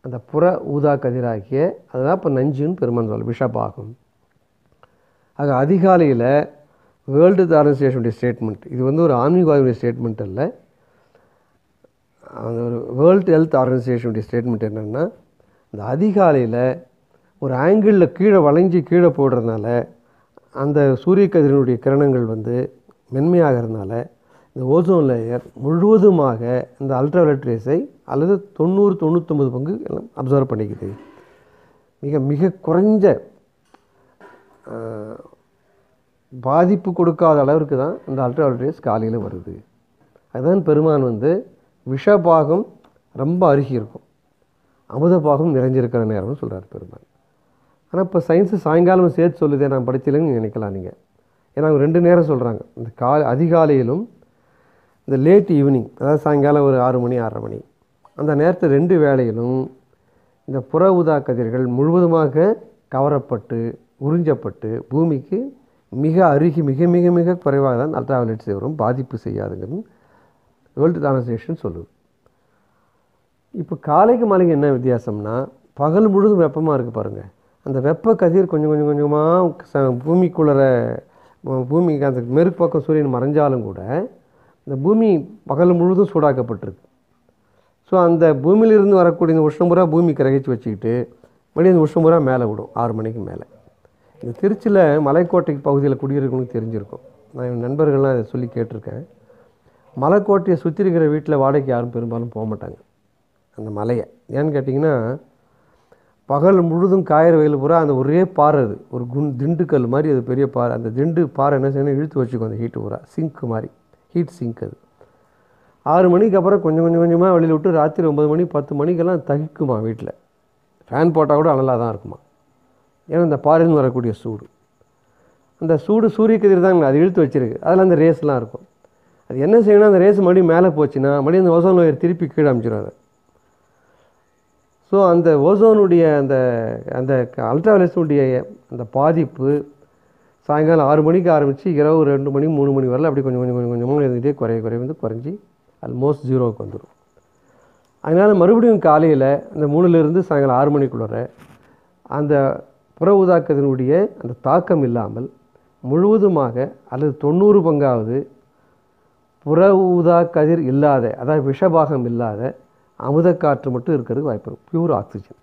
அந்த புற ஊதா கதிராகிய அதுதான் இப்போ நஞ்சுன்னு பெருமான் சொல்ல விஷபாகும். ஆக அதிகாலையில் வேர்ல்டு ஆர்கனைசேஷனுடைய ஸ்டேட்மெண்ட். இது வந்து ஒரு ஆன்மீகவாதியுடைய ஸ்டேட்மெண்ட் அல்ல. அந்த ஒரு வேர்ல்டு ஹெல்த் ஆர்கனைசேஷனுடைய ஸ்டேட்மெண்ட் என்னென்னா, இந்த அதிகாலையில் ஒரு ஆங்கிளில் கீழே வளைஞ்சி கீழே போடுறதுனால அந்த சூரிய கதிரினுடைய கிரணங்கள் வந்து மென்மையாகிறதுனால இந்த ஓசோன் லேயர் முழுவதுமாக இந்த அல்ட்ராவயலட் ரேஸை அல்லது 90-99 பங்கு எல்லாம் அப்சர்வ் பண்ணிக்கிது. மிக மிக குறைஞ்ச பாதிப்பு கொடுக்காத அளவிற்கு தான் இந்த அல்ட்ராவயலட் ரேஸ் காலையில் வருது. அதுதான் பெருமான் வந்து விஷபாகம் ரொம்ப அருகி இருக்கும், அமுதபாகம் நிறைஞ்சிருக்கிற நேரம்னு சொல்கிறார் பெருமான். ஆனால் இப்போ சயின்ஸு சாயங்காலம் சேர்த்து சொல்லுதே, நான் படிச்சலைன்னு நினைக்கலாம் நீங்கள். ஏன்னா அவங்க 2 நேரம் சொல்கிறாங்க, இந்த அதிகாலையிலும் இந்த லேட் ஈவினிங், அதாவது சாயங்காலம் ஒரு 6 மணி 6:30 மணி அந்த நேரத்தில் 2 வேளையிலும் இந்த புற ஊதா கதிர்கள் முழுவதுமாக கவரப்பட்டு உறிஞ்சப்பட்டு பூமிக்கு மிக அருகி மிக மிக மிக குறைவாக தான் அல்ட்ராவயலட் சேவரும் பாதிப்பு செய்யாதுங்கிறது வேர்ல்டு ஆர்கனைசேஷன் சொல்லுது. இப்போ காலைக்கு மாலைக்கு என்ன வித்தியாசம்னா, பகல் முழுதும் வெப்பமாக இருக்குது பாருங்கள். அந்த வெப்ப கதிர் கொஞ்சம் கொஞ்சம் கொஞ்சமாக பூமிக்குள்ளற பூமிக்கு அந்த மேற்கு பக்கம் சூரியன் மறைஞ்சாலும் கூட இந்த பூமி பகல் முழுதும் சூடாக்கப்பட்டிருக்கு. ஸோ அந்த பூமியிலிருந்து வரக்கூடிய இந்த உஷ்ணம்புறா பூமி கிரகிச்சு வச்சுக்கிட்டு மறுபடியும் அந்த உஷ்ணம்புறா மேலே விடும் 6 மணிக்கு மேலே. இந்த திருச்சியில் மலைக்கோட்டை பகுதியில் குடியிருக்கணும்னு தெரிஞ்சிருக்கும். நான் என் நண்பர்கள்லாம் அதை சொல்லி கேட்டிருக்கேன். மலைக்கோட்டையை சுற்றி இருக்கிற வீட்டில் வாடகைக்கு யாரும் பெரும்பாலும் போக மாட்டாங்க அந்த மலையை. ஏன்னு கேட்டிங்கன்னா, பகல் முழுதும் காயிற வயல் பூரா அந்த ஒரே பாறை, அது ஒரு திண்டுக்கல் மாதிரி, அது பெரிய பாறை. அந்த திண்டு பாறை என்ன செய்யணும், இழுத்து வச்சுக்கும் அந்த ஹீட்டு பூரா, சிங்க் மாதிரி, ஹீட் சிங்க். அது 6 மணிக்கு அப்புறம் கொஞ்சம் கொஞ்சம் கொஞ்சமாக வெளியில் விட்டு ராத்திரி 9 மணி 10 மணிக்கெல்லாம் தகிக்குமா வீட்டில். ஃபேன் போட்டால் கூட அனலாக தான் இருக்குமா, ஏன்னா இந்த பாறையில் வரக்கூடிய சூடு. அந்த சூடு சூரிய கதிர் தாங்க அது இழுத்து வச்சிருக்கு, அதில் அந்த ரேஸ்லாம் இருக்கும். அது என்ன செய்யணும், அந்த ரேஸ் மறுபடியும் மேலே போச்சுன்னா மறுபடியும் அந்த ஓசோன் லேயர் திருப்பி கீழே அமைச்சிடும். ஸோ அந்த ஓசோனுடைய அந்த அந்த அல்ட்ராவயலட்ஸுடைய அந்த பாதிப்பு சாயங்காலம் 6 மணிக்கு ஆரம்பித்து இரவு 2 மணி 3 மணி வரல அப்படி கொஞ்சம் கொஞ்சம் கொஞ்சம் கொஞ்சமாக இருந்துகிட்டே குறைய வந்து குறைஞ்சி ஆல்மோஸ்ட் 0க்கு வந்துடும். அதனால் மறுபடியும் காலையில் அந்த 3லேருந்து சாயங்காலம் 6 மணிக்குள்ளற அந்த புற ஊதாக்கத்தினுடைய அந்த தாக்கம் இல்லாமல் முழுவதுமாக அல்லது 90 பங்காவது புற ஊதா கதிர் இல்லாத, அதாவது விஷபாகம் இல்லாத அமுதக்காற்று மட்டும் இருக்கிறதுக்கு வாய்ப்பு இருக்கும், பியூர் ஆக்சிஜன்.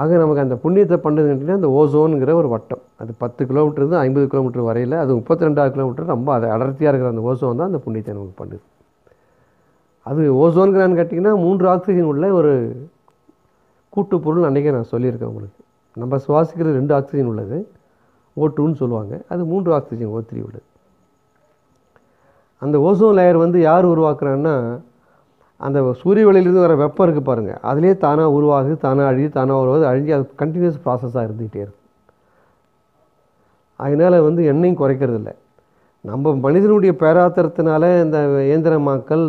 ஆக நமக்கு அந்த புண்ணியத்தை பண்ணுறது கேட்டிங்கன்னா, அந்த ஓசோனுங்கிற ஒரு வட்டம், அது 10 கிலோமீட்டருந்து 50 கிலோமீட்டர் வரையில், அது 32 கிலோமீட்டர் ரொம்ப அதை அடர்த்தியாக இருக்கிற அந்த ஓசோன் தான் அந்த புண்ணியத்தை நமக்கு பண்ணுது. அது ஓசோனுங்கிறான்னு கேட்டிங்கன்னா 3 ஆக்சிஜன் உள்ள ஒரு கூட்டுப்பொருள். அன்றைக்கே நான் சொல்லியிருக்கேன் உங்களுக்கு, நம்ம சுவாசிக்கிறது 2 ஆக்சிஜன் உள்ளது, O2ன்னு சொல்லுவாங்க, அது 3 ஆக்சிஜன் O3 உள்ளது. அந்த ஓசோன் லேயர் வந்து யார் உருவாக்குறான்னா, அந்த சூரிய வெளியிலிருந்து வர வெப்பம் இருக்குது பாருங்கள், அதிலே தானாக உருவாகுது, தானாக அழிஞ்சு தானாக உருவாது அழிஞ்சு, அது கண்டினியூஸ் ப்ராசஸாக இருந்துக்கிட்டே இருக்கும். அதனால் வந்து எண்ணெயும் குறைக்கிறது இல்லை. நம்ம மனிதனுடைய பேராத்திரத்தினால இந்த இயந்திரமாக்கல்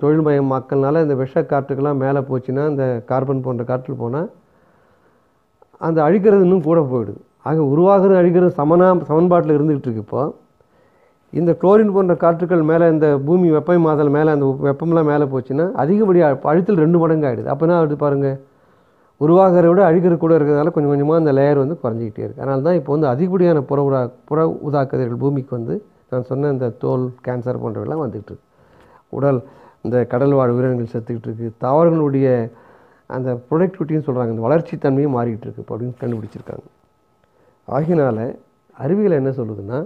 தொழில்மயமாக்கல்னால இந்த விஷ காற்றுக்கெல்லாம் மேலே போச்சுன்னா, இந்த கார்பன் போன்ற காற்றில் போனால் அந்த அழிக்கிறது இன்னும் கூட போயிடுது. ஆக உருவாகிறது அழிக்கிறது சமன்பாட்டில் இருந்துக்கிட்டு இருக்கு. இப்போது இந்த குளோரின் போன்ற காற்றுக்கள் மேலே இந்த பூமி வெப்பமாதல் மேலே அந்த வெப்பம்லாம் மேலே போச்சுன்னா அதிகப்படியாக அழுத்தல் 2 மடங்கு ஆகிடுது. அப்போனா அது பாருங்கள், உருவாகிறத விட அழுகிற கூட இருக்கிறதுனால கொஞ்சம் கொஞ்சமாக அந்த லேயர் வந்து குறைஞ்சிக்கிட்டே இருக்குது. அதனால தான் இப்போ வந்து அதிகப்படியான புற ஊதாக்கதிர்கள் பூமிக்கு வந்து நான் சொன்ன இந்த தோல் கேன்சர் போன்றவெல்லாம் வந்துக்கிட்டு இருக்கு. உடல் இந்த கடல் வாழ் உயிரினங்கள் செத்துக்கிட்டு இருக்குது. தாவரங்களுடைய அந்த ப்ரொடக்டிவிட்டின்னு சொல்கிறாங்க, இந்த வளர்ச்சித்தன்மையும் மாறிக்கிட்டு இருக்குது இப்போ அப்படின்னு கண்டுபிடிச்சிருக்காங்க. ஆகினால அறிவியல் என்ன சொல்லுதுன்னா,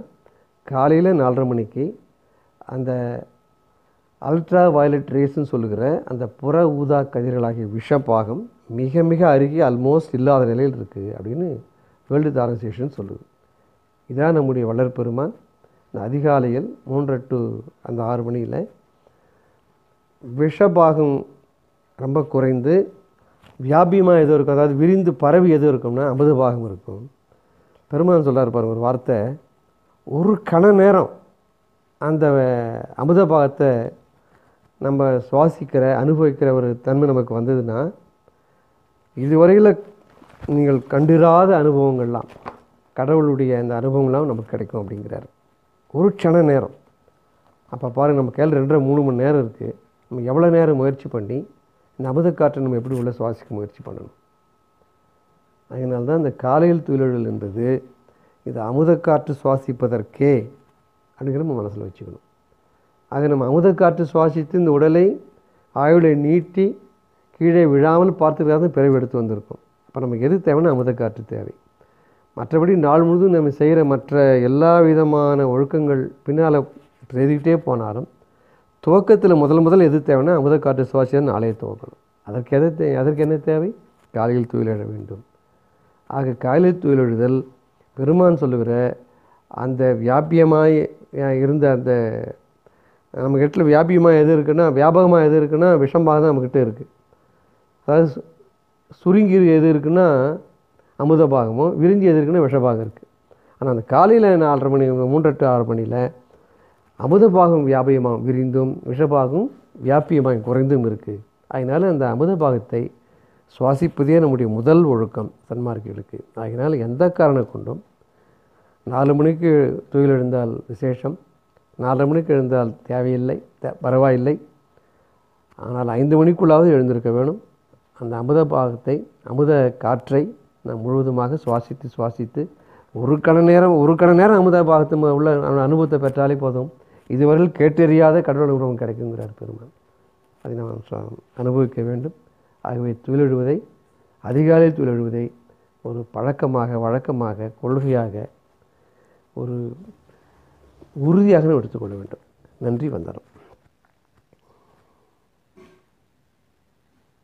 காலையில் 4:30 மணிக்கு அந்த அல்ட்ரா வயலட் ரேஸ்ன்னு சொல்லுகிற அந்த புற ஊதா கதிர்களாகிய விஷப்பாகம் மிக மிக அருகே ஆல்மோஸ்ட் இல்லாத நிலையில் இருக்குது அப்படின்னு வேர்ல்டு ஆர்கனைசேஷன் சொல்லுது. இதான் நம்முடைய வளர்பெருமான் இந்த அதிகாலையில் 3 to 6 மணியில் விஷபாகம் ரொம்ப குறைந்து வியாபியமாக எதுவும் இருக்கும், அதாவது விரிந்து பரவி எதுவும் இருக்கும்னா அமுதபாகம் இருக்கும். பெருமான் சொல்கிறார் பாருங்கள் ஒரு வார்த்தை, ஒரு கண நேரம் அந்த அமுதபாகத்தை நம்ம சுவாசிக்கிற அனுபவிக்கிற ஒரு தன்மை நமக்கு வந்ததுன்னா இதுவரையில் நீங்கள் கண்டிராத அனுபவங்கள்லாம் கடவுளுடைய அந்த அனுபவங்கள்லாம் நமக்கு கிடைக்கும் அப்படிங்கிறார். ஒரு க்ஷண நேரம். அப்போ பாருங்கள், நம்ம கையில் 2.5-3 மணி நேரம் இருக்குது. நம்ம எவ்வளோ நேரம் முயற்சி பண்ணி இந்த அமுதக்காற்றை நம்ம எப்படி உள்ள சுவாசிக்க முயற்சி பண்ணணும். அதனால்தான் இந்த காலையில் துயிலெழல் என்பது இது அமுதக்காற்று சுவாசிப்பதற்கே அப்படிங்கிற நம்ம மனசில் வச்சுக்கணும். ஆக நம்ம அமுதக்காற்று சுவாசித்து இந்த உடலை ஆயுளை நீட்டி கீழே விழாமல் பார்த்துக்கிறதா பிறவி எடுத்து வந்திருக்கோம். அப்போ நமக்கு எது தேவைன்னா அமுதக்காற்று தேவை. மற்றபடி நாள் முழுதும் நம்ம செய்கிற மற்ற எல்லா விதமான ஒழுக்கங்கள் பின்னால் செய்துக்கிட்டே போனாலும் துவக்கத்தில் முதல் எது தேவைன்னா அமுதக்காற்று சுவாசிதான் நாளைய துவக்கணும். அதற்கு என்ன தேவை? காலையில் தூயிலெழ வேண்டும். ஆக காலையில் தூயிலெழுதல் பெருமான் சொல்லுகிற அந்த வியாபியமாய் இருந்த அந்த நம்மகிட்ட வியாபியமாக எது இருக்குன்னா, வியாபகமாக எது இருக்குன்னா விஷமாக தான் நம்மக்கிட்ட இருக்குது. அதாவது சுருங்கி எது இருக்குன்னா அமுதபாகமும், விரிஞ்சி எது இருக்குன்னா விஷபாகம் இருக்குது. ஆனால் அந்த காலையில் 4:30 மணி 3 to 6 மணியில் அமுதபாகம் வியாபியமாக விரிந்தும் விஷபாகம் வியாபியமாக குறைந்தும் இருக்குது. அதனால் அந்த அமுதபாகத்தை சுவாசிப்பதே நம்முடைய முதல் ஒழுக்கம் சன்மார்க்கிகளுக்கு. அதனால் எந்த காரணம் கொண்டும் 4 மணிக்கு தூயில் எழுந்தால் விசேஷம், 4:30 மணிக்கு எழுந்தால் தேவையில்லை, பரவாயில்லை. ஆனால் 5 மணிக்குள்ளாவது எழுந்திருக்க வேணும். அந்த அமுதபாகத்தை, அமுத காற்றை நாம் முழுவதுமாக சுவாசித்து சுவாசித்து ஒரு கண நேரம் அமுதபாகத்து உள்ள அனுபவத்தை பெற்றாலே போதும். இதுவரையில் கேட்டறியாத கடவுள் உருவம் கிடைக்குங்கிறார் பெருமான். அதை நாம் அனுபவிக்க வேண்டும். ஆகவே துயிலெழுவதை, அதிகாலை துயிலெழுவதை ஒரு பழக்கமாக, வழக்கமாக, கொள்கையாக, ஒரு உறுதியாக எடுத்துக்கொள்ள வேண்டும். நன்றி, வந்தனம்.